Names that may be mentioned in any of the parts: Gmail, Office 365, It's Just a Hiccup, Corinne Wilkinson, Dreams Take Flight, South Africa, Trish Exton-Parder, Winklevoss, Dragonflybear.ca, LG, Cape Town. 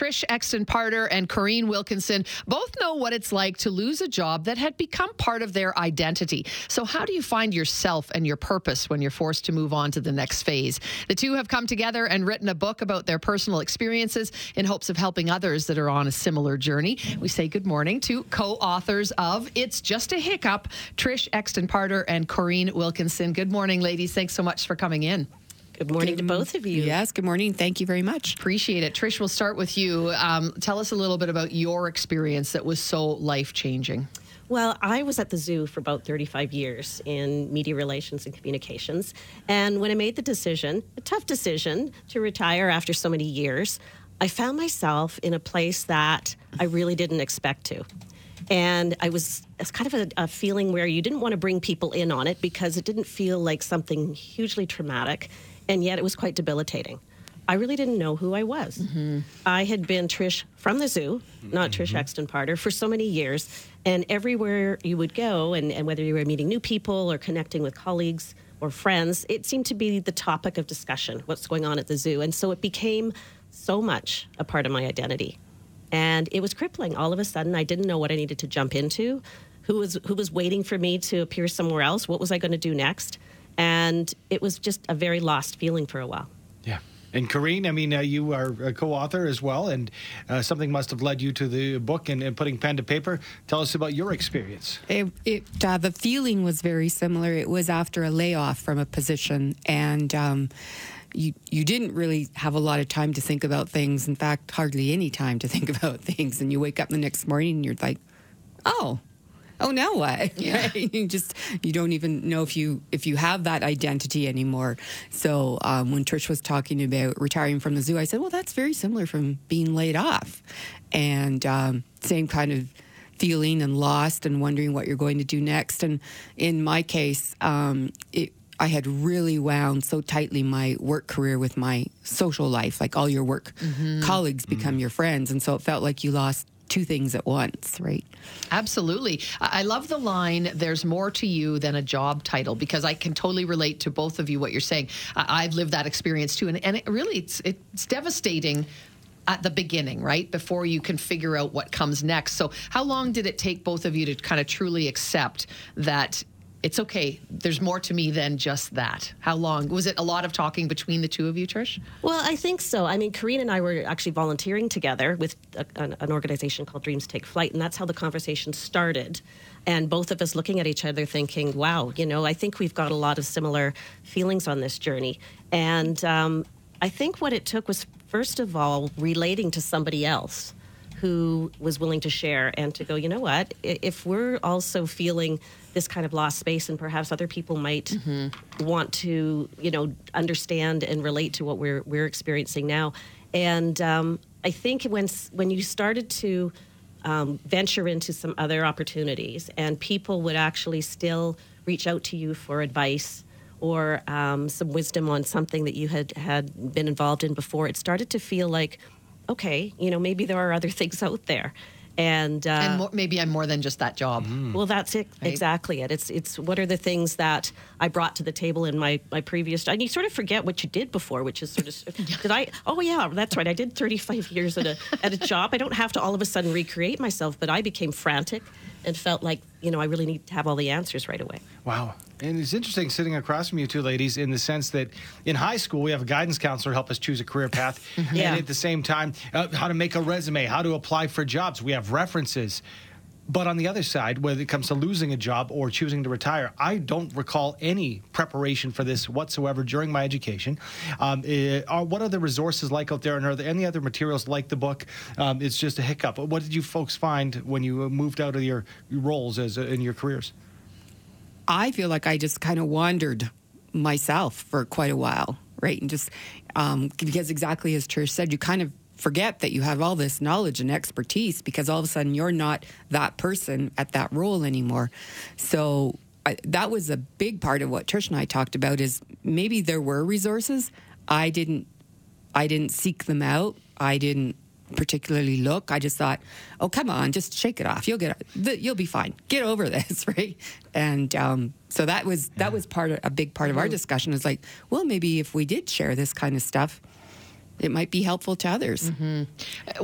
Trish Exton-Parder and Corinne Wilkinson both know what it's like to lose a job that had become part of their identity. So how do you find yourself and your purpose when you're forced to move on to the next phase? The two have come together and written a book about their personal experiences in hopes of helping others that are on a similar journey. We say good morning to co-authors of It's Just a Hiccup, Trish Exton-Parder and Corinne Wilkinson. Good morning, ladies. Thanks so much for coming in. Good morning to both of you. Yes, good morning. Thank you very much. Appreciate it. Trish, we'll start with you. Tell us a little bit about your experience that was so life-changing. Well, I was at the zoo for about 35 years in media relations and communications. And when I made the decision, a tough decision, to retire after so many years, I found myself in a place that I really didn't expect to. And I was, it's kind of a feeling where you didn't want to bring people in on it because it didn't feel like something hugely traumatic. And yet it was quite debilitating. I really didn't know who I was. Mm-hmm. I had been Trish from the zoo, not Trish Exton-Parder, for so many years. And everywhere you would go, and whether you were meeting new people or connecting with colleagues or friends, it seemed to be the topic of discussion, what's going on at the zoo. And so it became so much a part of my identity. And it was crippling. All of a sudden, I didn't know what I needed to jump into, who was waiting for me to appear somewhere else, what was I going to do next? And it was just a very lost feeling for a while. Yeah. And Corinne, I mean, you are a co-author as well, and something must have led you to the book and putting pen to paper. Tell us about your experience. The feeling was very similar. It was after a layoff from a position, and you didn't really have a lot of time to think about things. In fact, hardly any time to think about things. And you wake up the next morning and you're like, oh, now what? Yeah. Right? You don't even know if you have that identity anymore. So when Trish was talking about retiring from the zoo, I said, well, that's very similar from being laid off. And same kind of feeling and lost and wondering what you're going to do next. And in my case, I had really wound so tightly my work career with my social life, like all your work colleagues become your friends. And so it felt like you lost two things at once, right? Absolutely. I love the line, there's more to you than a job title, because I can totally relate to both of you what you're saying. I've lived that experience too. And it really, it's devastating at the beginning, right? Before you can figure out what comes next. So how long did it take both of you to kind of truly accept that it's okay, there's more to me than just that? How long? Was it a lot of talking between the two of you, Trish? Well, I think so. I mean, Corinne and I were actually volunteering together with an organization called Dreams Take Flight, and that's how the conversation started. And both of us looking at each other thinking, wow, you know, I think we've got a lot of similar feelings on this journey. And I think what it took was, first of all, relating to somebody else who was willing to share and to go, you know what, if we're also feeling this kind of lost space, and perhaps other people might want to, you know, understand and relate to what we're experiencing now. And I think when you started to venture into some other opportunities, and people would actually still reach out to you for advice or some wisdom on something that you had been involved in before, it started to feel like, okay, you know, maybe there are other things out there. And maybe I'm more than just that job. Well, that's it, right? Exactly it. It's what are the things that I brought to the table in my previous, and you sort of forget what you did before, which is sort of, that's right, I did 35 years at a job. I don't have to all of a sudden recreate myself, but I became frantic and felt like, you know, I really need to have all the answers right away. Wow. And it's interesting sitting across from you two ladies in the sense that in high school, we have a guidance counselor help us choose a career path. And at the same time, how to make a resume, how to apply for jobs. We have references. But on the other side, when it comes to losing a job or choosing to retire, I don't recall any preparation for this whatsoever during my education. What are the resources like out there? And are there any other materials like the book? It's Just a Hiccup. What did you folks find when you moved out of your roles in your careers? I feel like I just kind of wandered myself for quite a while, right? And just because exactly as Trish said, you kind of forget that you have all this knowledge and expertise because all of a sudden you're not that person at that role anymore. So that was a big part of what Trish and I talked about is maybe there were resources. I didn't seek them out. I didn't particularly look. I just thought, oh, come on, just shake it off. You'll be fine. Get over this, right? And so that was a big part of our discussion is like, well, maybe if we did share this kind of stuff, it might be helpful to others. Mm-hmm.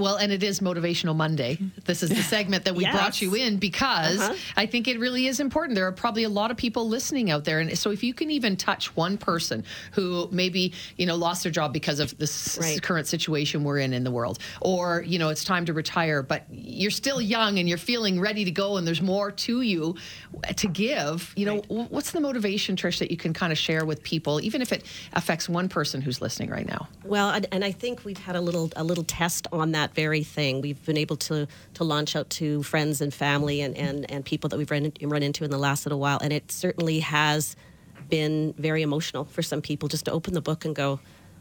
Well, and it is Motivational Monday. This is the segment that we brought you in because I think it really is important. There are probably a lot of people listening out there. And so if you can even touch one person who maybe, you know, lost their job because of this current situation we're in the world, or, you know, it's time to retire, but you're still young and you're feeling ready to go and there's more to you to give, you know, what's the motivation, Trish, that you can kind of share with people, even if it affects one person who's listening right now? Well, and I think we've had a little test on that very thing. We've been able to launch out to friends and family and people that we've run into in the last little while, and it certainly has been very emotional for some people just to open the book and go,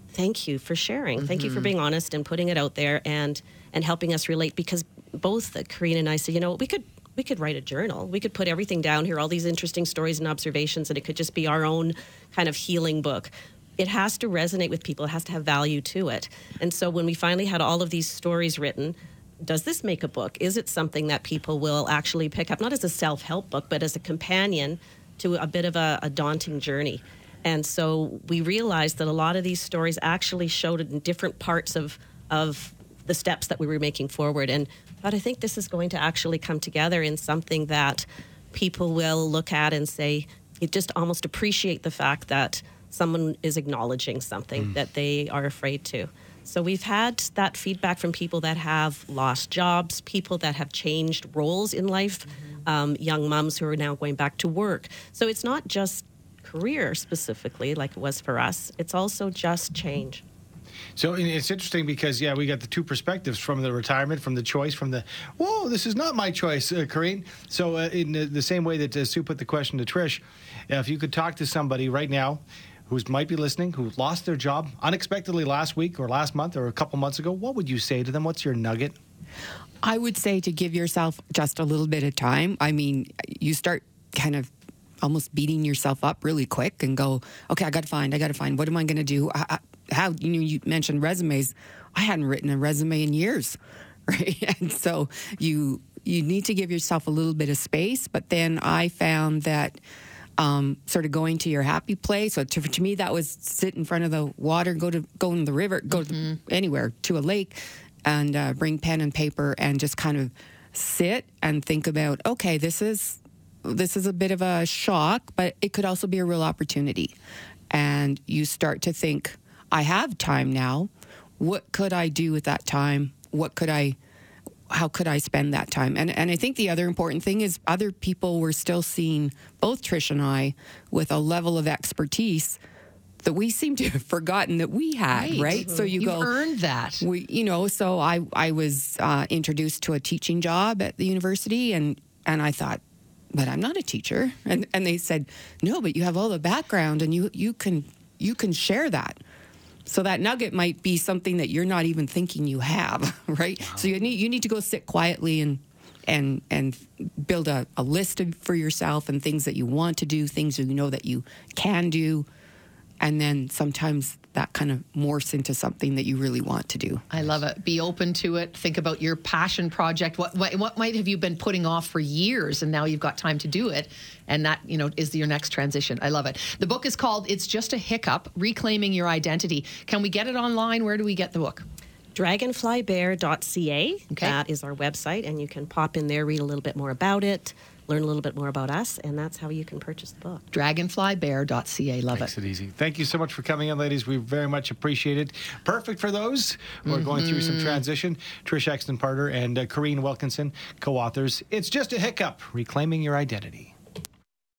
thank you for sharing. Mm-hmm. Thank you for being honest and putting it out there and helping us relate, because both Corinne and I said, you know, we could write a journal. We could put everything down here, all these interesting stories and observations, and it could just be our own kind of healing book. It has to resonate with people. It has to have value to it. And so when we finally had all of these stories written, does this make a book? Is it something that people will actually pick up, not as a self-help book, but as a companion to a bit of a daunting journey? And so we realized that a lot of these stories actually showed in different parts of the steps that we were making forward. And but I think this is going to actually come together in something that people will look at and say, you just almost appreciate the fact that someone is acknowledging something that they are afraid to. So we've had that feedback from people that have lost jobs, people that have changed roles in life, young moms who are now going back to work. So it's not just career specifically like it was for us. It's also just change. So it's interesting because, we got the two perspectives from the retirement, from the choice, from the, whoa, this is not my choice, Corinne. So in the same way that Sue put the question to Trish, if you could talk to somebody right now who might be listening, who lost their job unexpectedly last week or last month or a couple months ago, what would you say to them? What's your nugget? I would say to give yourself just a little bit of time. I mean, you start kind of almost beating yourself up really quick and go, okay, I got to find, what am I going to do? How, you know, you mentioned resumes. I hadn't written a resume in years, right? And so you need to give yourself a little bit of space. But then I found that sort of going to your happy place. So to me, that was sit in front of the water, go in the river, go to anywhere, to a lake, and bring pen and paper and just kind of sit and think about, okay, this is a bit of a shock, but it could also be a real opportunity. And you start to think, I have time now. What could I do with that time? How could I spend that time? And I think the other important thing is other people were still seeing, both Trish and I, with a level of expertise that we seem to have forgotten that we had, right? So you've earned that. So I was introduced to a teaching job at the university, and I thought, but I'm not a teacher. And they said, no, but you have all the background and you can share that. So that nugget might be something that you're not even thinking you have, right? Wow. So you need to go sit quietly and build a list for yourself and things that you want to do, things that you know that you can do, and then sometimes that kind of morphs into something that you really want to do. I love it. Be open to it. Think about your passion project. What might have you been putting off for years, and now you've got time to do it, and that, you know, is your next transition. I love it. The book is called It's Just a Hiccup, Reclaiming Your Identity. Can we get it online? Where do we get the book? Dragonflybear.ca. Okay. That is our website, and you can pop in there, read a little bit more about it, learn a little bit more about us, and that's how you can purchase the book. Dragonflybear.ca. Love it. Makes it easy. Thank you so much for coming in, ladies. We very much appreciate it. Perfect for those who are going through some transition. Trish Exton-Parder and Corinne Wilkinson, co-authors. It's Just a Hiccup, Reclaiming Your Identity.